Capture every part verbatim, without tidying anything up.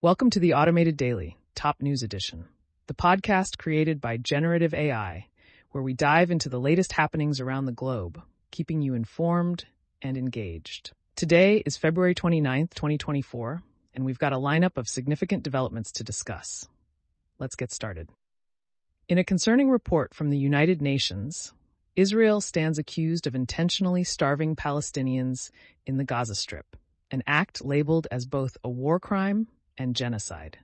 Welcome to the Automated Daily, Top News Edition, the podcast created by Generative A I, where we dive into the latest happenings around the globe, keeping you informed and engaged. Today is February twenty-ninth, twenty twenty-four, and we've got a lineup of significant developments to discuss. Let's get started. In a concerning report from the United Nations, Israel stands accused of intentionally starving Palestinians in the Gaza Strip, an act labeled as both a war crime and genocide.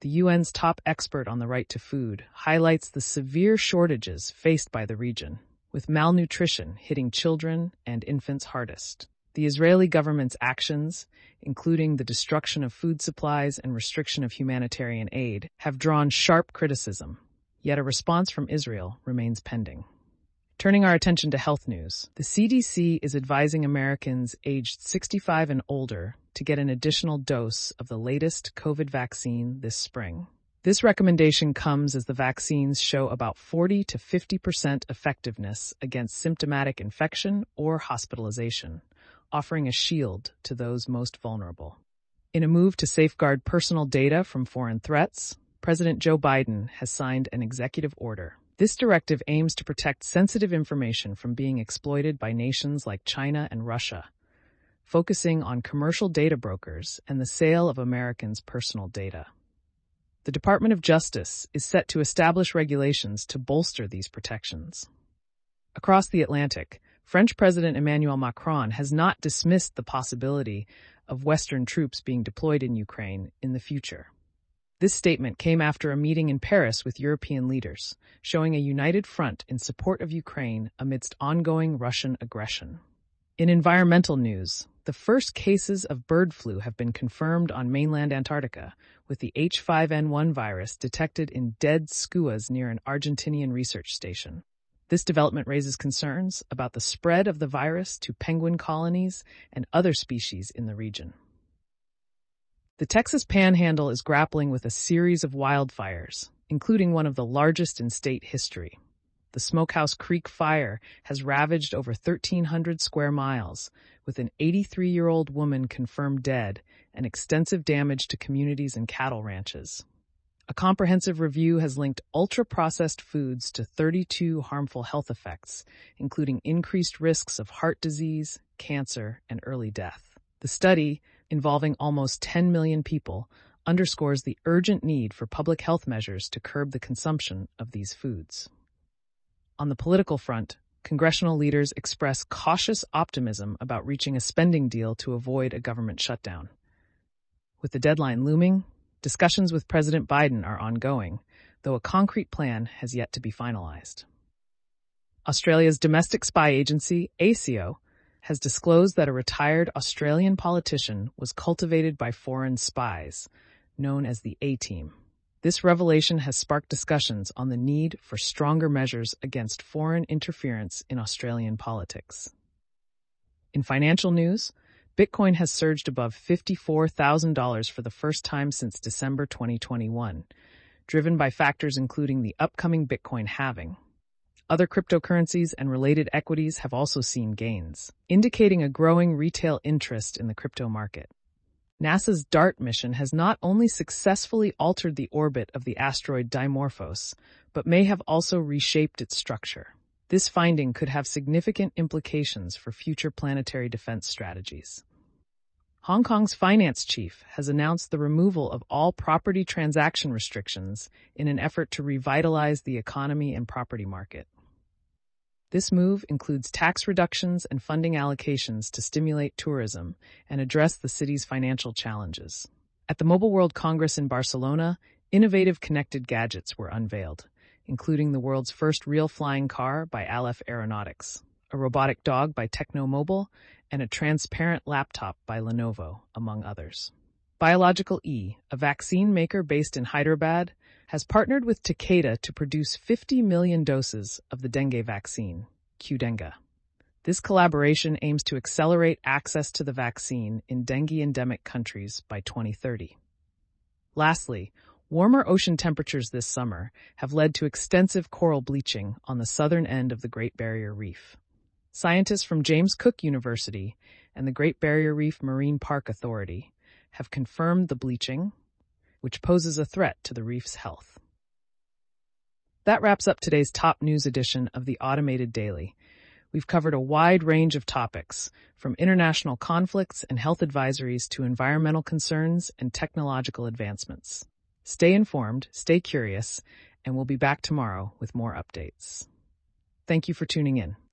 The U N's top expert on the right to food highlights the severe shortages faced by the region, with malnutrition hitting children and infants hardest. The Israeli government's actions, including the destruction of food supplies and restriction of humanitarian aid, have drawn sharp criticism, yet a response from Israel remains pending. Turning our attention to health news, the C D C is advising Americans aged sixty-five and older to get an additional dose of the latest COVID vaccine this spring. This recommendation comes as the vaccines show about forty to fifty percent effectiveness against symptomatic infection or hospitalization, offering a shield to those most vulnerable. In a move to safeguard personal data from foreign threats, President Joe Biden has signed an executive order. This directive aims to protect sensitive information from being exploited by nations like China and Russia, focusing on commercial data brokers and the sale of Americans' personal data. The Department of Justice is set to establish regulations to bolster these protections. Across the Atlantic, French President Emmanuel Macron has not dismissed the possibility of Western troops being deployed in Ukraine in the future. This statement came after a meeting in Paris with European leaders, showing a united front in support of Ukraine amidst ongoing Russian aggression. In environmental news, the first cases of bird flu have been confirmed on mainland Antarctica, with the H five N one virus detected in dead skuas near an Argentinian research station. This development raises concerns about the spread of the virus to penguin colonies and other species in the region. The Texas Panhandle is grappling with a series of wildfires, including one of the largest in state history. The Smokehouse Creek fire has ravaged over thirteen hundred square miles, with an eighty-three-year-old woman confirmed dead and extensive damage to communities and cattle ranches. A comprehensive review has linked ultra-processed foods to thirty-two harmful health effects, including increased risks of heart disease, cancer, and early death. The study, involving almost ten million people, underscores the urgent need for public health measures to curb the consumption of these foods. On the political front, congressional leaders express cautious optimism about reaching a spending deal to avoid a government shutdown. With the deadline looming, discussions with President Biden are ongoing, though a concrete plan has yet to be finalized. Australia's domestic spy agency, A C O, has disclosed that a retired Australian politician was cultivated by foreign spies, known as the A-Team. This revelation has sparked discussions on the need for stronger measures against foreign interference in Australian politics. In financial news, Bitcoin has surged above fifty-four thousand dollars for the first time since December twenty twenty-one, driven by factors including the upcoming Bitcoin halving. Other cryptocurrencies and related equities have also seen gains, indicating a growing retail interest in the crypto market. NASA's DART mission has not only successfully altered the orbit of the asteroid Dimorphos, but may have also reshaped its structure. This finding could have significant implications for future planetary defense strategies. Hong Kong's finance chief has announced the removal of all property transaction restrictions in an effort to revitalize the economy and property market. This move includes tax reductions and funding allocations to stimulate tourism and address the city's financial challenges. At the Mobile World Congress in Barcelona, innovative connected gadgets were unveiled, including the world's first real flying car by Aleph Aeronautics, a robotic dog by Techno Mobile, and a transparent laptop by Lenovo, among others. Biological E, a vaccine maker based in Hyderabad, has partnered with Takeda to produce fifty million doses of the dengue vaccine, Qdenga. This collaboration aims to accelerate access to the vaccine in dengue-endemic countries by twenty thirty. Lastly, warmer ocean temperatures this summer have led to extensive coral bleaching on the southern end of the Great Barrier Reef. Scientists from James Cook University and the Great Barrier Reef Marine Park Authority have confirmed the bleaching, which poses a threat to the reef's health. That wraps up today's top news edition of the Automated Daily. We've covered a wide range of topics, from international conflicts and health advisories to environmental concerns and technological advancements. Stay informed, stay curious, and we'll be back tomorrow with more updates. Thank you for tuning in.